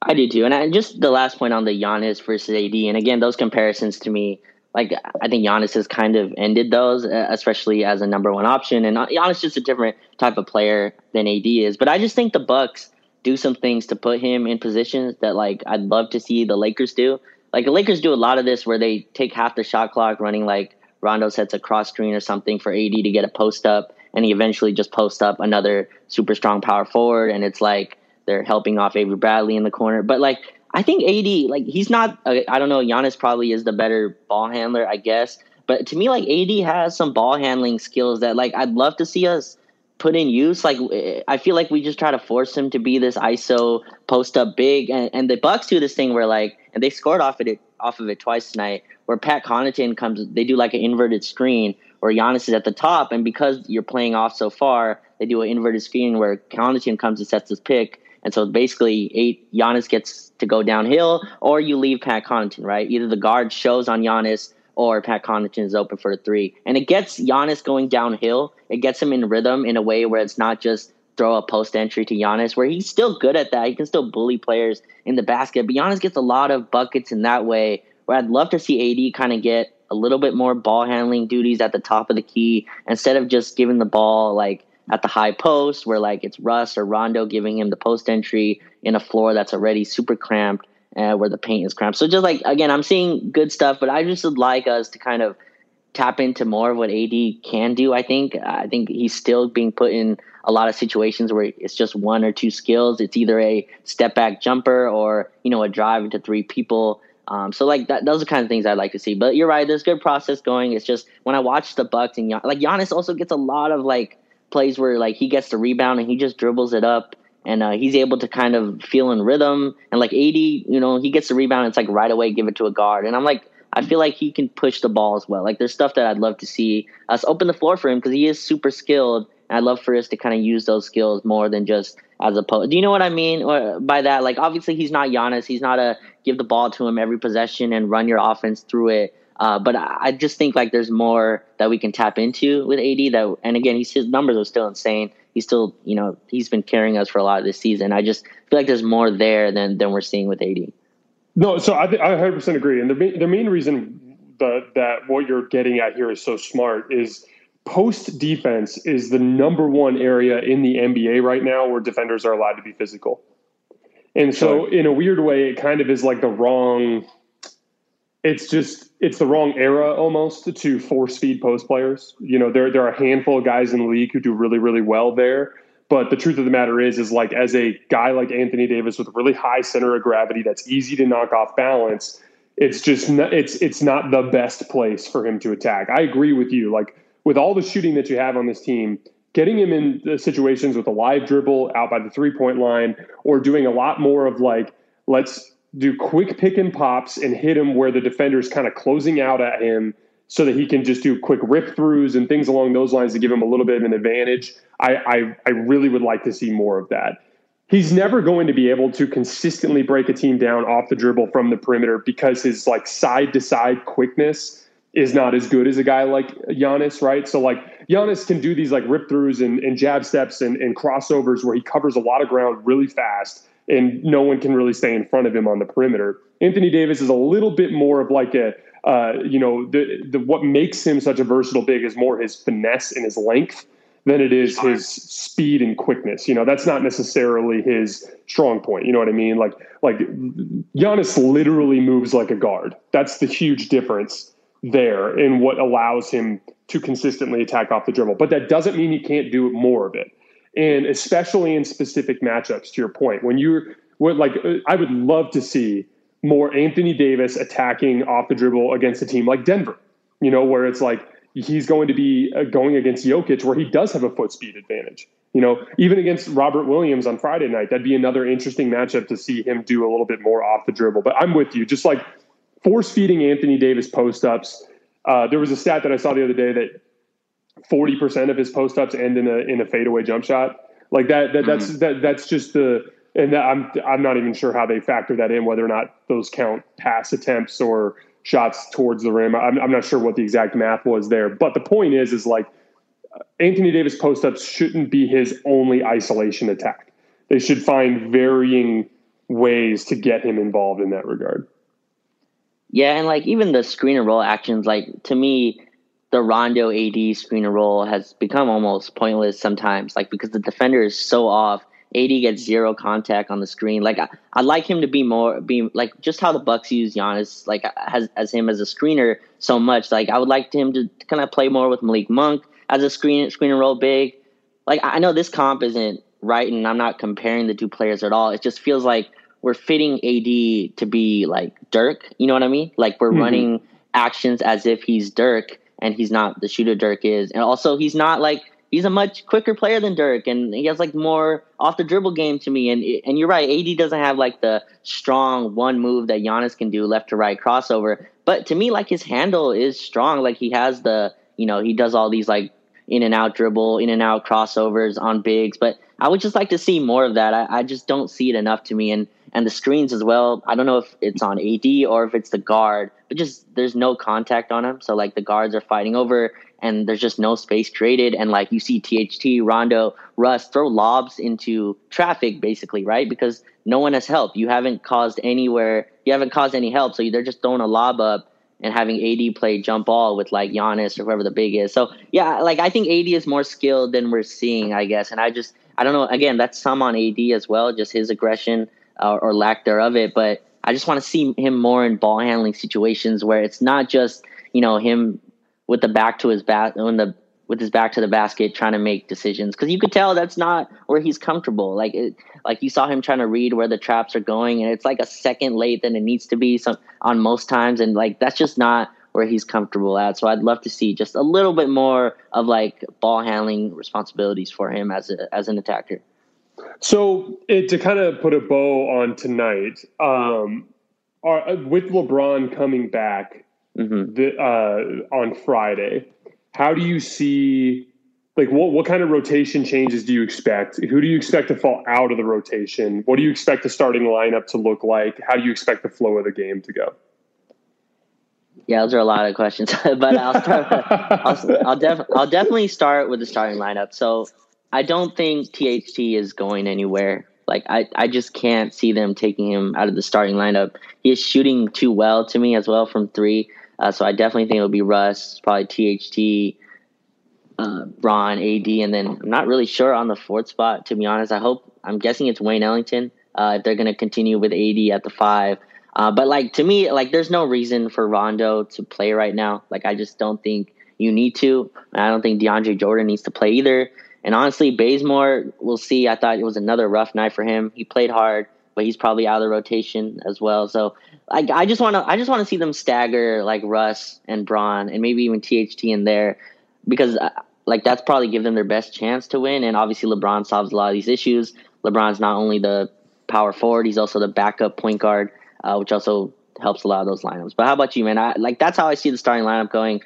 I do, too. And I, just the last point on the Giannis versus A D, and, again, those comparisons to me, like, I think Giannis has kind of ended those, especially as a number one option. And Giannis is just a different type of player than A D is. But I just think the Bucks do some things to put him in positions that, like, I'd love to see the Lakers do. Like, the Lakers do a lot of this where they take half the shot clock running, like, Rondo sets a cross screen or something for A D to get a post up, and he eventually just posts up another super strong power forward, and it's like they're helping off Avery Bradley in the corner. But, like, I think A D, like, he's not, a, I don't know, Giannis probably is the better ball handler, I guess. But to me, like, A D has some ball handling skills that, like, I'd love to see us put in use. Like, I feel like we just try to force him to be this I S O post-up big. And, and the Bucks do this thing where, like, and they scored off of it, off of it twice tonight, where Pat Connaughton comes, they do, like, an inverted screen where Giannis is at the top. And because you're playing off so far, they do an inverted screen where Connaughton comes and sets his pick. And so basically, eight, Giannis gets to go downhill, or you leave Pat Connaughton, right? Either the guard shows on Giannis or Pat Connaughton is open for a three. And it gets Giannis going downhill. It gets him in rhythm in a way where it's not just throw a post entry to Giannis, where he's still good at that. He can still bully players in the basket. But Giannis gets a lot of buckets in that way, where I'd love to see A D kind of get a little bit more ball handling duties at the top of the key instead of just giving the ball, like, at the high post where, like, it's Russ or Rondo giving him the post entry in a floor that's already super cramped uh, where the paint is cramped. So just, like, again, I'm seeing good stuff, but I just would like us to kind of tap into more of what A D can do. I think, I think he's still being put in a lot of situations where it's just one or two skills. It's either a step back jumper or, you know, a drive into three people. Um, so, like, that, those are the kind of things I'd like to see, but you're right. There's good process going. It's just when I watch the Bucks and, like, Giannis also gets a lot of, like, plays where, like, he gets the rebound and he just dribbles it up, and uh, he's able to kind of feel in rhythm. And, like, A D, you know, he gets the rebound and it's like right away give it to a guard, and I'm like, I feel like he can push the ball as well. Like, there's stuff that I'd love to see us open the floor for him, because he is super skilled, and I'd love for us to kind of use those skills more than just as a post. Do you know what I mean or, by that? Like, obviously he's not Giannis. He's not a give the ball to him every possession and run your offense through it. Uh, but I, I just think, like, there's more that we can tap into with A D. That, and again, he's, his numbers are still insane. He's still, you know, he's been carrying us for a lot of this season. I just feel like there's more there than than we're seeing with A D. No, so I, th- I one hundred percent agree. And the main, the main reason the, that what you're getting at here is so smart is post defense is the number one area in the N B A right now where defenders are allowed to be physical. And so, in a weird way, it kind of is like the wrong. It's just it's the wrong era almost to force feed post players. You know, there there are a handful of guys in the league who do really, really well there. But the truth of the matter is, is like as a guy like Anthony Davis with a really high center of gravity that's easy to knock off balance, it's just not, it's it's not the best place for him to attack. I agree with you. Like with all the shooting that you have on this team, getting him in the situations with a live dribble out by the three point line or doing a lot more of like let's. do quick pick and pops and hit him where the defender's kind of closing out at him so that he can just do quick rip throughs and things along those lines to give him a little bit of an advantage. I, I, I really would like to see more of that. He's never going to be able to consistently break a team down off the dribble from the perimeter because his like side to side quickness is not as good as a guy like Giannis, right? So like Giannis can do these like rip throughs and, and jab steps and, and crossovers where he covers a lot of ground really fast and no one can really stay in front of him on the perimeter. Anthony Davis is a little bit more of like a, uh, you know, the, the what makes him such a versatile big is more his finesse and his length than it is his speed and quickness. You know, that's not necessarily his strong point. You know what I mean? Like, like Giannis literally moves like a guard. That's the huge difference there in what allows him to consistently attack off the dribble. But that doesn't mean he can't do more of it. And especially in specific matchups, to your point, when you're when, like, I would love to see more Anthony Davis attacking off the dribble against a team like Denver, you know, where it's like, he's going to be going against Jokic where he does have a foot speed advantage, you know, even against Robert Williams on Friday night. That'd be another interesting matchup to see him do a little bit more off the dribble. But I'm with you, just like force feeding Anthony Davis post-ups. Uh, there was a stat that I saw the other day that forty percent of his post-ups end in a, in a fadeaway jump shot like that. that that's, mm-hmm. that that's just the, and that I'm, I'm not even sure how they factor that in, whether or not those count pass attempts or shots towards the rim. I'm, I'm not sure what the exact math was there, but the point is, is like Anthony Davis post-ups shouldn't be his only isolation attack. They should find varying ways to get him involved in that regard. Yeah. And like, even the screen and roll actions, like to me, the Rondo A D screen and roll has become almost pointless sometimes, like because the defender is so off. A D gets zero contact on the screen. Like I, I'd like him to be more, be like just how the Bucks use Giannis, like has as him as a screener so much. Like I would like him to kind of play more with Malik Monk as a screen screen and roll big. Like I know this comp isn't right, and I'm not comparing the two players at all. It just feels like we're fitting A D to be like Dirk. You know what I mean? Like we're mm-hmm. running actions as if he's Dirk, and he's not the shooter Dirk is, and also he's not like. He's a much quicker player than Dirk, and he has like more off the dribble game to me. And and you're right, A D doesn't have like the strong one move that Giannis can do, left to right crossover. But to me, like his handle is strong. Like he has the, you know, he does all these like in and out dribble, in and out crossovers on bigs. But I would just like to see more of that. I, I just don't see it enough to me. And and the screens as well. I don't know if it's on A D or if it's the guard, but just there's no contact on him. So like the guards are fighting over. And there's just no space created. And like you see T H T, Rondo, Russ throw lobs into traffic basically, right? Because no one has help. You haven't caused anywhere. You haven't caused any help. So they're just throwing a lob up and having A D play jump ball with like Giannis or whoever the big is. So yeah, like I think A D is more skilled than we're seeing, I guess. And I just, I don't know. Again, that's some on A D as well, just his aggression uh, or lack thereof it. But I just want to see him more in ball handling situations where it's not just, you know, him with the back to his back, when the with his back to the basket, trying to make decisions, because you could tell that's not where he's comfortable. Like, it, like you saw him trying to read where the traps are going, and it's like a second late than it needs to be some, on most times, and like that's just not where he's comfortable at. So I'd love to see just a little bit more of like ball handling responsibilities for him as a, as an attacker. So it, to kind of put a bow on tonight, um, are, with LeBron coming back. Mm-hmm. The, uh, on Friday, how do you see, like, what, what kind of rotation changes do you expect? Who do you expect to fall out of the rotation? What do you expect the starting lineup to look like? How do you expect the flow of the game to go? Yeah, those are a lot of questions, but I'll start. with, I'll, I'll, def- I'll definitely start with the starting lineup. So I don't think T H T is going anywhere. Like, I, I just can't see them taking him out of the starting lineup. He is shooting too well to me as well from three. Uh, so I definitely think it'll be Russ, probably T H T, uh, Ron, A D, and then I'm not really sure on the fourth spot, to be honest. I hope, I'm guessing it's Wayne Ellington, uh, if they're going to continue with A D at the five. Uh, but, like, to me, like, there's no reason for Rondo to play right now. Like, I just don't think you need to. I don't think DeAndre Jordan needs to play either. And honestly, Bazemore, we'll see. I thought it was another rough night for him. He played hard, but he's probably out of the rotation as well. So I, I just want to, I just want to see them stagger like Russ and Braun, and maybe even T H T in there, because uh, like that's probably give them their best chance to win. And obviously, LeBron solves a lot of these issues. LeBron's not only the power forward; he's also the backup point guard, uh, which also helps a lot of those lineups. But how about you, man? I, like that's how I see the starting lineup going.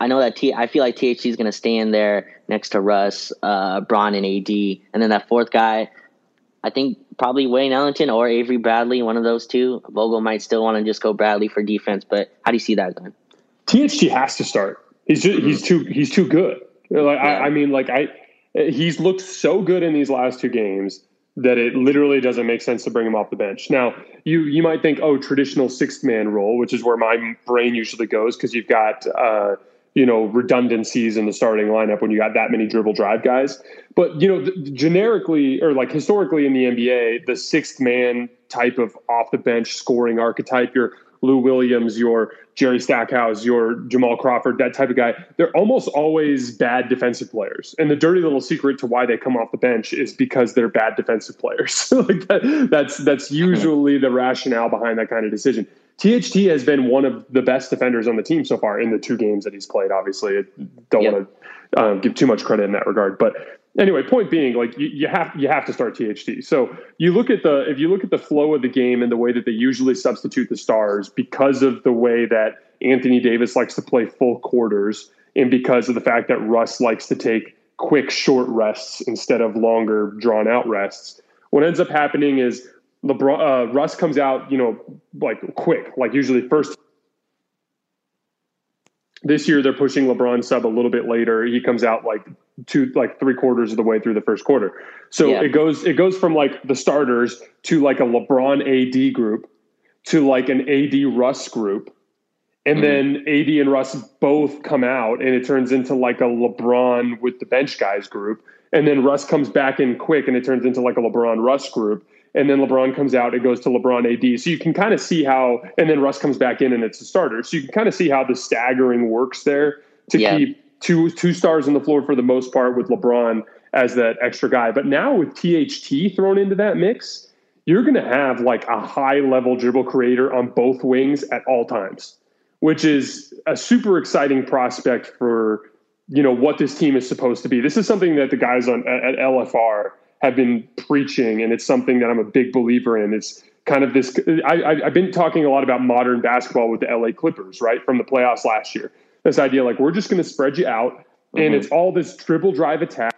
I know that T. I feel like T H T is going to stay in there next to Russ, uh, Bron, and A D, and then that fourth guy. I think probably Wayne Ellington or Avery Bradley, one of those two. Vogel might still want to just go Bradley for defense, but how do you see that going? T H T has to start. He's just, he's too he's too good. Like I, I mean, like I, he's looked so good in these last two games that it literally doesn't make sense to bring him off the bench. Now, you you might think, oh, traditional sixth man role, which is where my brain usually goes, because you've got uh, you know redundancies in the starting lineup when you got that many dribble drive guys. But you know, th- generically or like historically in the N B A, the sixth man type of off the bench scoring archetype, your Lou Williams, your Jerry Stackhouse, your Jamal Crawford, that type of guy, they're almost always bad defensive players. And the dirty little secret to why they come off the bench is because they're bad defensive players. like that, that's that's usually the rationale behind that kind of decision. T H T has been one of the best defenders on the team so far in the two games that he's played. Obviously, I don't yep. want to um, give too much credit in that regard, but anyway, point being, like you, you have you have to start T H T. So you look at the if you look at the flow of the game and the way that they usually substitute the stars, because of the way that Anthony Davis likes to play full quarters, and because of the fact that Russ likes to take quick short rests instead of longer drawn out rests. What ends up happening is LeBron uh, Russ comes out, you know, like quick, like usually first. This year they're pushing LeBron sub a little bit later. He comes out like. to like three quarters of the way through the first quarter. So yeah. it goes, it goes from like the starters to like a LeBron A D group to like an A D Russ group. And mm-hmm. then A D and Russ both come out and it turns into like a LeBron with the bench guys group. And then Russ comes back in quick and it turns into like a LeBron Russ group. And then LeBron comes out, it goes to LeBron A D. So you can kind of see how, and then Russ comes back in and it's a starter. So you can kind of see how the staggering works there to yeah. keep, Two two stars on the floor for the most part, with LeBron as that extra guy. But now with T H T thrown into that mix, you're going to have like a high-level dribble creator on both wings at all times, which is a super exciting prospect for, you know, what this team is supposed to be. This is something that the guys on at L F R have been preaching, and it's something that I'm a big believer in. It's kind of this – I've been talking a lot about modern basketball with the L A Clippers, right, from the playoffs last year. This idea, like, we're just going to spread you out, and mm-hmm. it's all this dribble drive attack,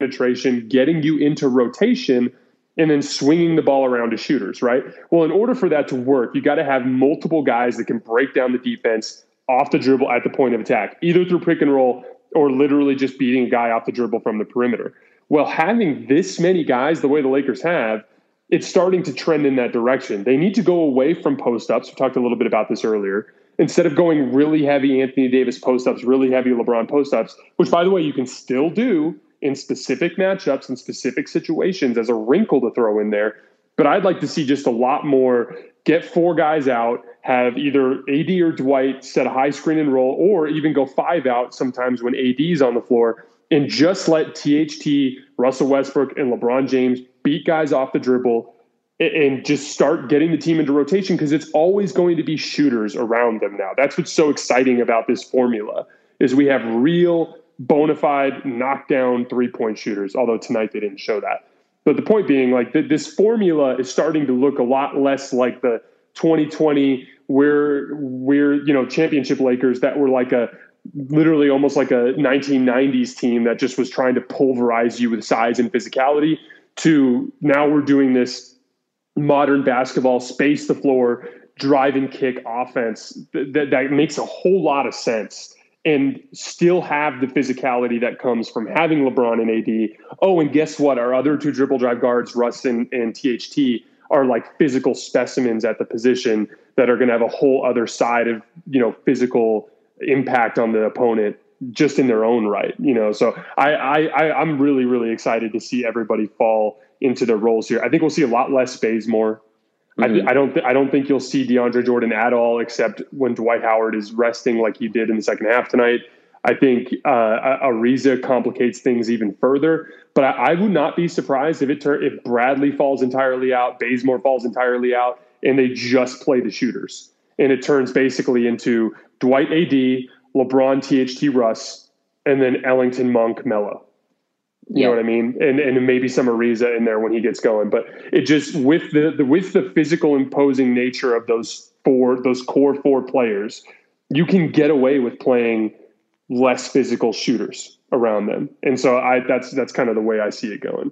penetration, getting you into rotation, and then swinging the ball around to shooters, right? Well, in order for that to work, you got to have multiple guys that can break down the defense off the dribble at the point of attack, either through pick and roll or literally just beating a guy off the dribble from the perimeter. Well, having this many guys the way the Lakers have, it's starting to trend in that direction. They need to go away from post-ups. We talked a little bit about this earlier. Instead of going really heavy Anthony Davis post-ups, really heavy LeBron post-ups, which, by the way, you can still do in specific matchups and specific situations as a wrinkle to throw in there. But I'd like to see just a lot more get four guys out, have either A D or Dwight set a high screen and roll, or even go five out sometimes when A D's on the floor, and just let T H T, Russell Westbrook, and LeBron James beat guys off the dribble and just start getting the team into rotation, because it's always going to be shooters around them now. That's what's so exciting about this formula, is we have real bona fide knockdown three-point shooters, although tonight they didn't show that. But the point being, like, th- this formula is starting to look a lot less like the twenty twenty we're, we're, you know, championship Lakers that were like a literally almost like a nineteen nineties team that just was trying to pulverize you with size and physicality, to now we're doing this modern basketball, space the floor, drive and kick offense that, that makes a whole lot of sense, and still have the physicality that comes from having LeBron and A D. Oh, and guess what? Our other two dribble drive guards, Russ and, and T H T, are like physical specimens at the position that are going to have a whole other side of, you know, physical impact on the opponent just in their own right. You know, so I, I, I I'm really, really excited to see everybody fall into their roles here. I think we'll see a lot less Bazemore. Mm-hmm. I, th- I don't. Th- I don't think you'll see DeAndre Jordan at all, except when Dwight Howard is resting, like he did in the second half tonight. I think uh, Ariza complicates things even further. But I, I would not be surprised if it tur- if Bradley falls entirely out, Bazemore falls entirely out, and they just play the shooters, and it turns basically into Dwight, A D, LeBron, T H T, Russ, and then Ellington, Monk, Melo. You yeah. know what I mean? And and maybe some Ariza in there when he gets going. But it just, with the, the with the physical imposing nature of those four, those core four players, you can get away with playing less physical shooters around them. And so I that's that's kind of the way I see it going.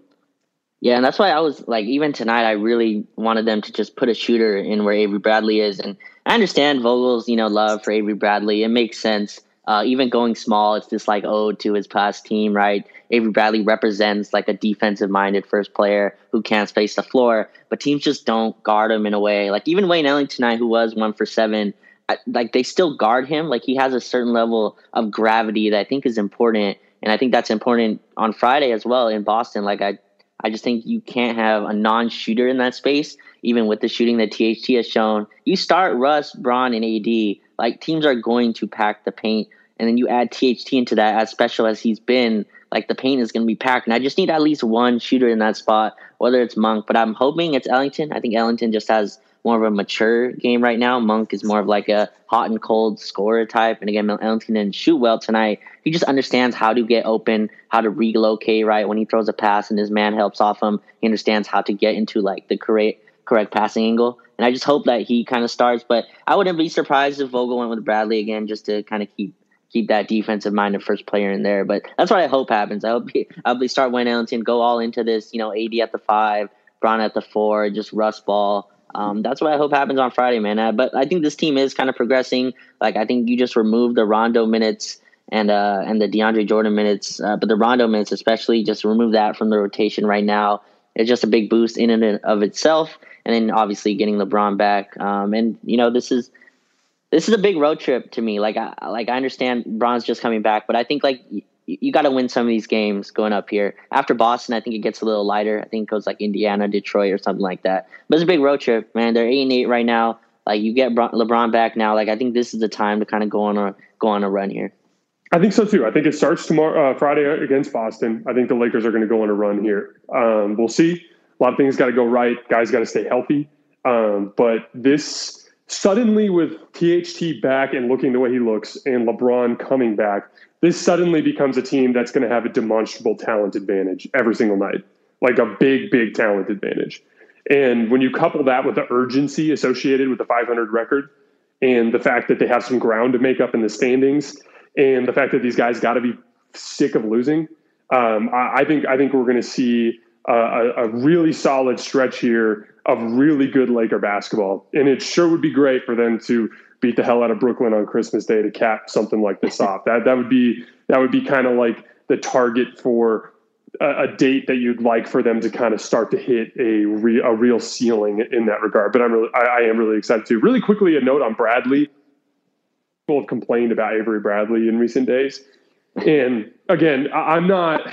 Yeah, and that's why I was like, even tonight, I really wanted them to just put a shooter in where Avery Bradley is. And I understand Vogel's, you know, love for Avery Bradley. It makes sense. Uh, even going small, it's just like ode to his past team, right? Avery Bradley represents like a defensive-minded first player who can space the floor, but teams just don't guard him in a way. Like even Wayne Ellington tonight, who was one for seven, I, like they still guard him. Like he has a certain level of gravity that I think is important, and I think that's important on Friday as well in Boston. Like I. I just think you can't have a non-shooter in that space, even with the shooting that T H T has shown. You start Russ, Braun, and A D, like teams are going to pack the paint, and then you add T H T into that, as special as he's been, like the paint is going to be packed, and I just need at least one shooter in that spot, whether it's Monk, but I'm hoping it's Ellington. I think Ellington just has more of a mature game right now. Monk is more of like a hot and cold scorer type. And again, Ellington didn't shoot well tonight. He just understands how to get open, how to relocate, right? When he throws a pass and his man helps off him, he understands how to get into like the correct correct passing angle. And I just hope that he kind of starts. But I wouldn't be surprised if Vogel went with Bradley again just to kind of keep keep that defensive minded first player in there. But that's what I hope happens. I hope he, I'll be start Wayne Ellington, go all into this, you know, A D at the five, Braun at the four, just Russ ball. Um, that's what I hope happens on Friday, man. Uh, but I think this team is kind of progressing. Like I think you just remove the Rondo minutes and uh, and the DeAndre Jordan minutes, uh, but the Rondo minutes especially, just remove that from the rotation right now. It's just a big boost in and of itself. And then obviously getting LeBron back. Um, and you know this is this is a big road trip to me. Like I like I understand LeBron's just coming back, but I think like y- you got to win some of these games going up here. After Boston, I think it gets a little lighter. I think it goes like Indiana, Detroit, or something like that. But it's a big road trip, man. They're eight and eight right now. Like you get LeBron back now. Like I think this is the time to kind of go on a go on a run here. I think so too. I think it starts tomorrow, uh, Friday against Boston. I think the Lakers are going to go on a run here. Um, we'll see. A lot of things got to go right. Guys got to stay healthy. Um, but this suddenly with T H T back and looking the way he looks, and LeBron coming back, this suddenly becomes a team that's going to have a demonstrable talent advantage every single night, like a big, big talent advantage. And when you couple that with the urgency associated with the five hundred record and the fact that they have some ground to make up in the standings and the fact that these guys got to be sick of losing, um, I, I think I think we're going to see a, a really solid stretch here of really good Laker basketball. And it sure would be great for them to beat the hell out of Brooklyn on Christmas Day to cap something like this off. That that would be that would be kind of like the target for a, a date that you'd like for them to kind of start to hit a re, a real ceiling in that regard. But I'm really I, I am really excited too. Really quickly, a note on Bradley. People have complained about Avery Bradley in recent days, and again, I, I'm not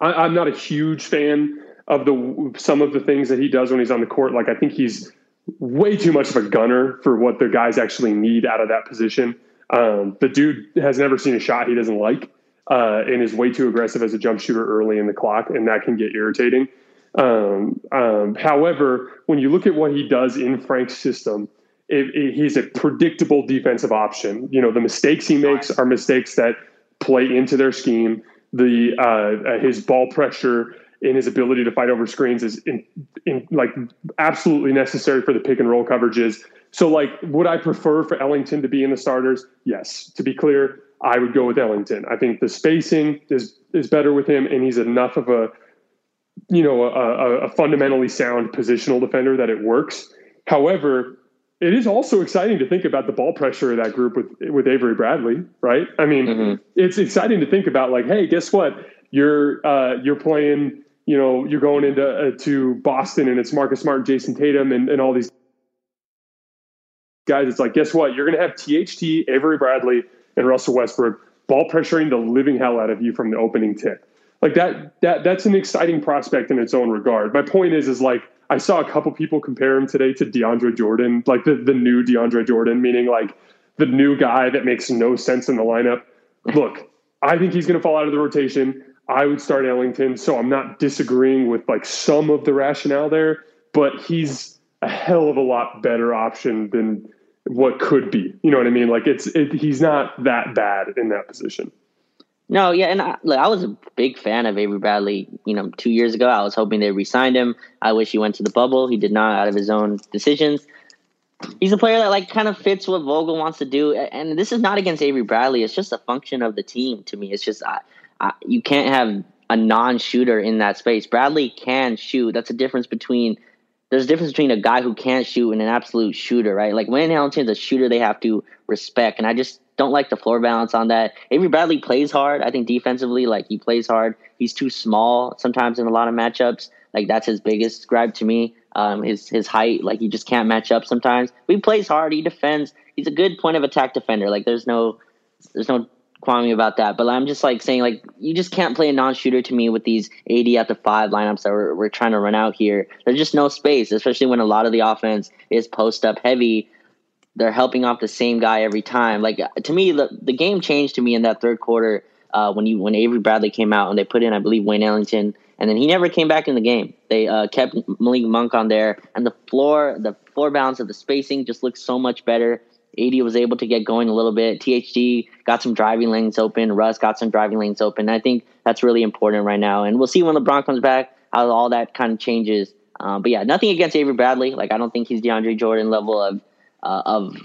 I, I'm not a huge fan of the some of the things that he does when he's on the court. Like I think he's way too much of a gunner for what the guys actually need out of that position. Um, the dude has never seen a shot he doesn't like uh, and is way too aggressive as a jump shooter early in the clock, and that can get irritating. Um, um, however, when you look at what he does in Frank's system, it, it, he's a predictable defensive option. You know, the mistakes he makes are mistakes that play into their scheme. The uh, his ball pressure in his ability to fight over screens is in, in like absolutely necessary for the pick and roll coverages. So like, would I prefer for Ellington to be in the starters? Yes. To be clear, I would go with Ellington. I think the spacing is, is better with him. And he's enough of a, you know, a, a fundamentally sound positional defender that it works. However, it is also exciting to think about the ball pressure of that group with, with Avery Bradley, right? I mean, mm-hmm. It's exciting to think about like, hey, guess what? You're, uh, you're playing, you know, you're going into uh, to Boston and it's Marcus Smart, Jason Tatum, and, and all these guys. It's like, guess what? You're going to have T H T, Avery Bradley, and Russell Westbrook ball pressuring the living hell out of you from the opening tip. Like that, that that's an exciting prospect in its own regard. My point is, is like, I saw a couple people compare him today to DeAndre Jordan, like the, the new DeAndre Jordan, meaning like the new guy that makes no sense in the lineup. Look, I think he's going to fall out of the rotation. I would start Ellington, so I'm not disagreeing with like some of the rationale there, but he's a hell of a lot better option than what could be. You know what I mean? Like it's it, he's not that bad in that position. No, yeah, and I, like, I was a big fan of Avery Bradley. You know, two years ago, I was hoping they re-signed him. I wish he went to the bubble. He did not, out of his own decisions. He's a player that like kind of fits what Vogel wants to do, and this is not against Avery Bradley. It's just a function of the team to me. It's just I. Uh, you can't have a non-shooter in that space. Bradley can shoot. That's a difference between there's a difference between a guy who can't shoot and an absolute shooter, right? Like Wayne Ellington's a shooter they have to respect, and I just don't like the floor balance on that. Avery Bradley plays hard. I think defensively, like he plays hard. He's too small sometimes in a lot of matchups. Like that's his biggest gripe to me. Um, his his height, like he just can't match up sometimes. But he plays hard. He defends. He's a good point of attack defender. Like there's no there's no qualm about that. But I'm just like saying like you just can't play a non-shooter to me with these eighty at the five lineups that we're we're trying to run out here. There's just no space, especially when a lot of the offense is post up heavy. They're helping off the same guy every time. Like to me, the the game changed to me in that third quarter uh, when you when Avery Bradley came out and they put in I believe Wayne Ellington. And then he never came back in the game. They uh, kept Malik Monk on there. And the floor the floor balance of the spacing just looked so much better. A D was able to get going a little bit. T H D got some driving lanes open. Russ got some driving lanes open. And I think that's really important right now. And we'll see when LeBron comes back how all that kind of changes. Um, but, yeah, nothing against Avery Bradley. Like, I don't think he's DeAndre Jordan level of uh, of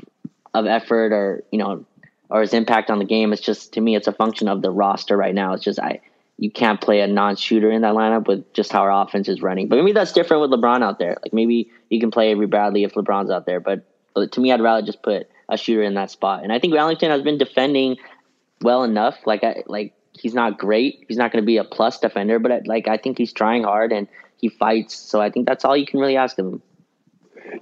of effort or, you know, or his impact on the game. It's just, to me, it's a function of the roster right now. It's just I – you can't play a non-shooter in that lineup with just how our offense is running. But maybe that's different with LeBron out there. Like maybe you can play Avery Bradley if LeBron's out there. But, but to me, I'd rather just put a shooter in that spot. And I think Ellington has been defending well enough. Like I, like he's not great. He's not going to be a plus defender. But I, like I think he's trying hard and he fights. So I think that's all you can really ask of him.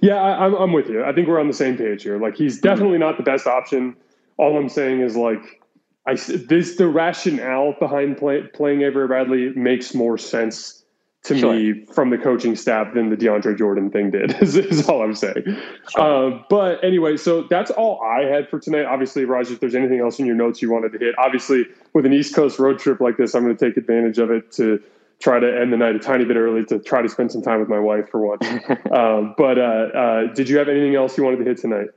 Yeah, I, I'm, I'm with you. I think we're on the same page here. Like he's definitely not the best option. All I'm saying is like. I, this the rationale behind play, playing Avery Bradley makes more sense to sure. me from the coaching staff than the DeAndre Jordan thing did, is, is all I'm saying. Sure. Uh, but anyway, so that's all I had for tonight. Obviously, Raj, if there's anything else in your notes you wanted to hit, obviously, with an East Coast road trip like this, I'm going to take advantage of it to try to end the night a tiny bit early to try to spend some time with my wife for once. um, but uh, uh, did you have anything else you wanted to hit tonight?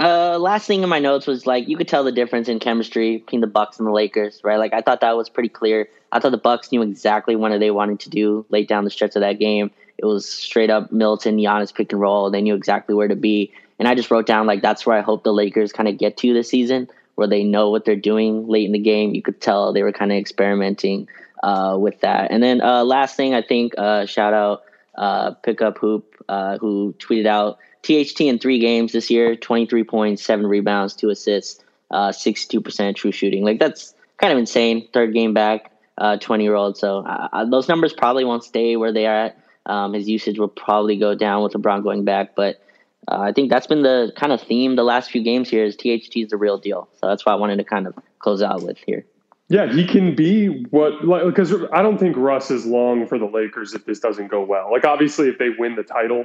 Uh, last thing in my notes was like you could tell the difference in chemistry between the Bucks and the Lakers, right? Like I thought that was pretty clear. I thought the Bucks knew exactly what they wanted to do late down the stretch of that game. It was straight up Middleton, Giannis pick and roll. They knew exactly where to be, and I just wrote down like that's where I hope the Lakers kind of get to this season, where they know what they're doing late in the game. You could tell they were kind of experimenting uh, with that. And then uh, last thing, I think uh, shout out uh, Pickup Hoop uh, who tweeted out. T H T in three games this year, twenty-three points, seven rebounds, two assists, uh, sixty-two percent true shooting. Like that's kind of insane. Third game back, uh, twenty-year-old. So uh, those numbers probably won't stay where they are at. Um, his usage will probably go down with LeBron going back. But uh, I think that's been the kind of theme the last few games here is T H T is the real deal. So that's what I wanted to kind of close out with here. Yeah, he can be what like because I don't think Russ is long for the Lakers if this doesn't go well. Like obviously if they win the title.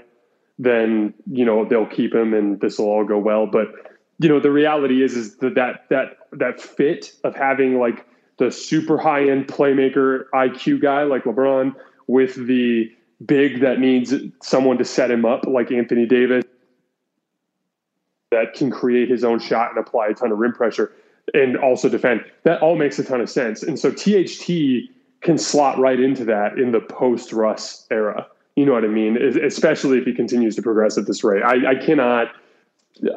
Then, you know, they'll keep him and this will all go well. But, you know, the reality is, is that that that, that fit of having like the super high end playmaker I Q guy like LeBron with the big that needs someone to set him up like Anthony Davis that can create his own shot and apply a ton of rim pressure and also defend. That all makes a ton of sense. And so T H T can slot right into that in the post-Russ era. You know what I mean? Especially if he continues to progress at this rate. I, I cannot,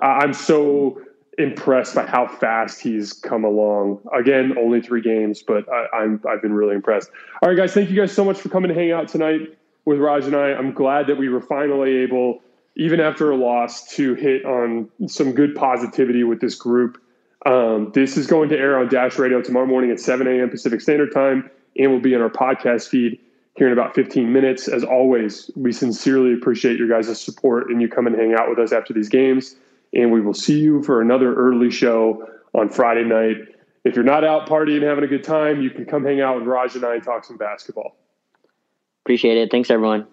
I'm so impressed by how fast he's come along. Again, only three games, but I, I'm, I've been really impressed. All right, guys, thank you guys so much for coming to hang out tonight with Raj and I. I'm glad that we were finally able, even after a loss, to hit on some good positivity with this group. Um, this is going to air on Dash Radio tomorrow morning at seven a.m. Pacific Standard Time, and will be in our podcast feed here in about fifteen minutes. As always, we sincerely appreciate your guys' support and you come and hang out with us after these games. And we will see you for another early show on Friday night. If you're not out partying, having a good time, you can come hang out with Raj and I and talk some basketball. Appreciate it. Thanks, everyone.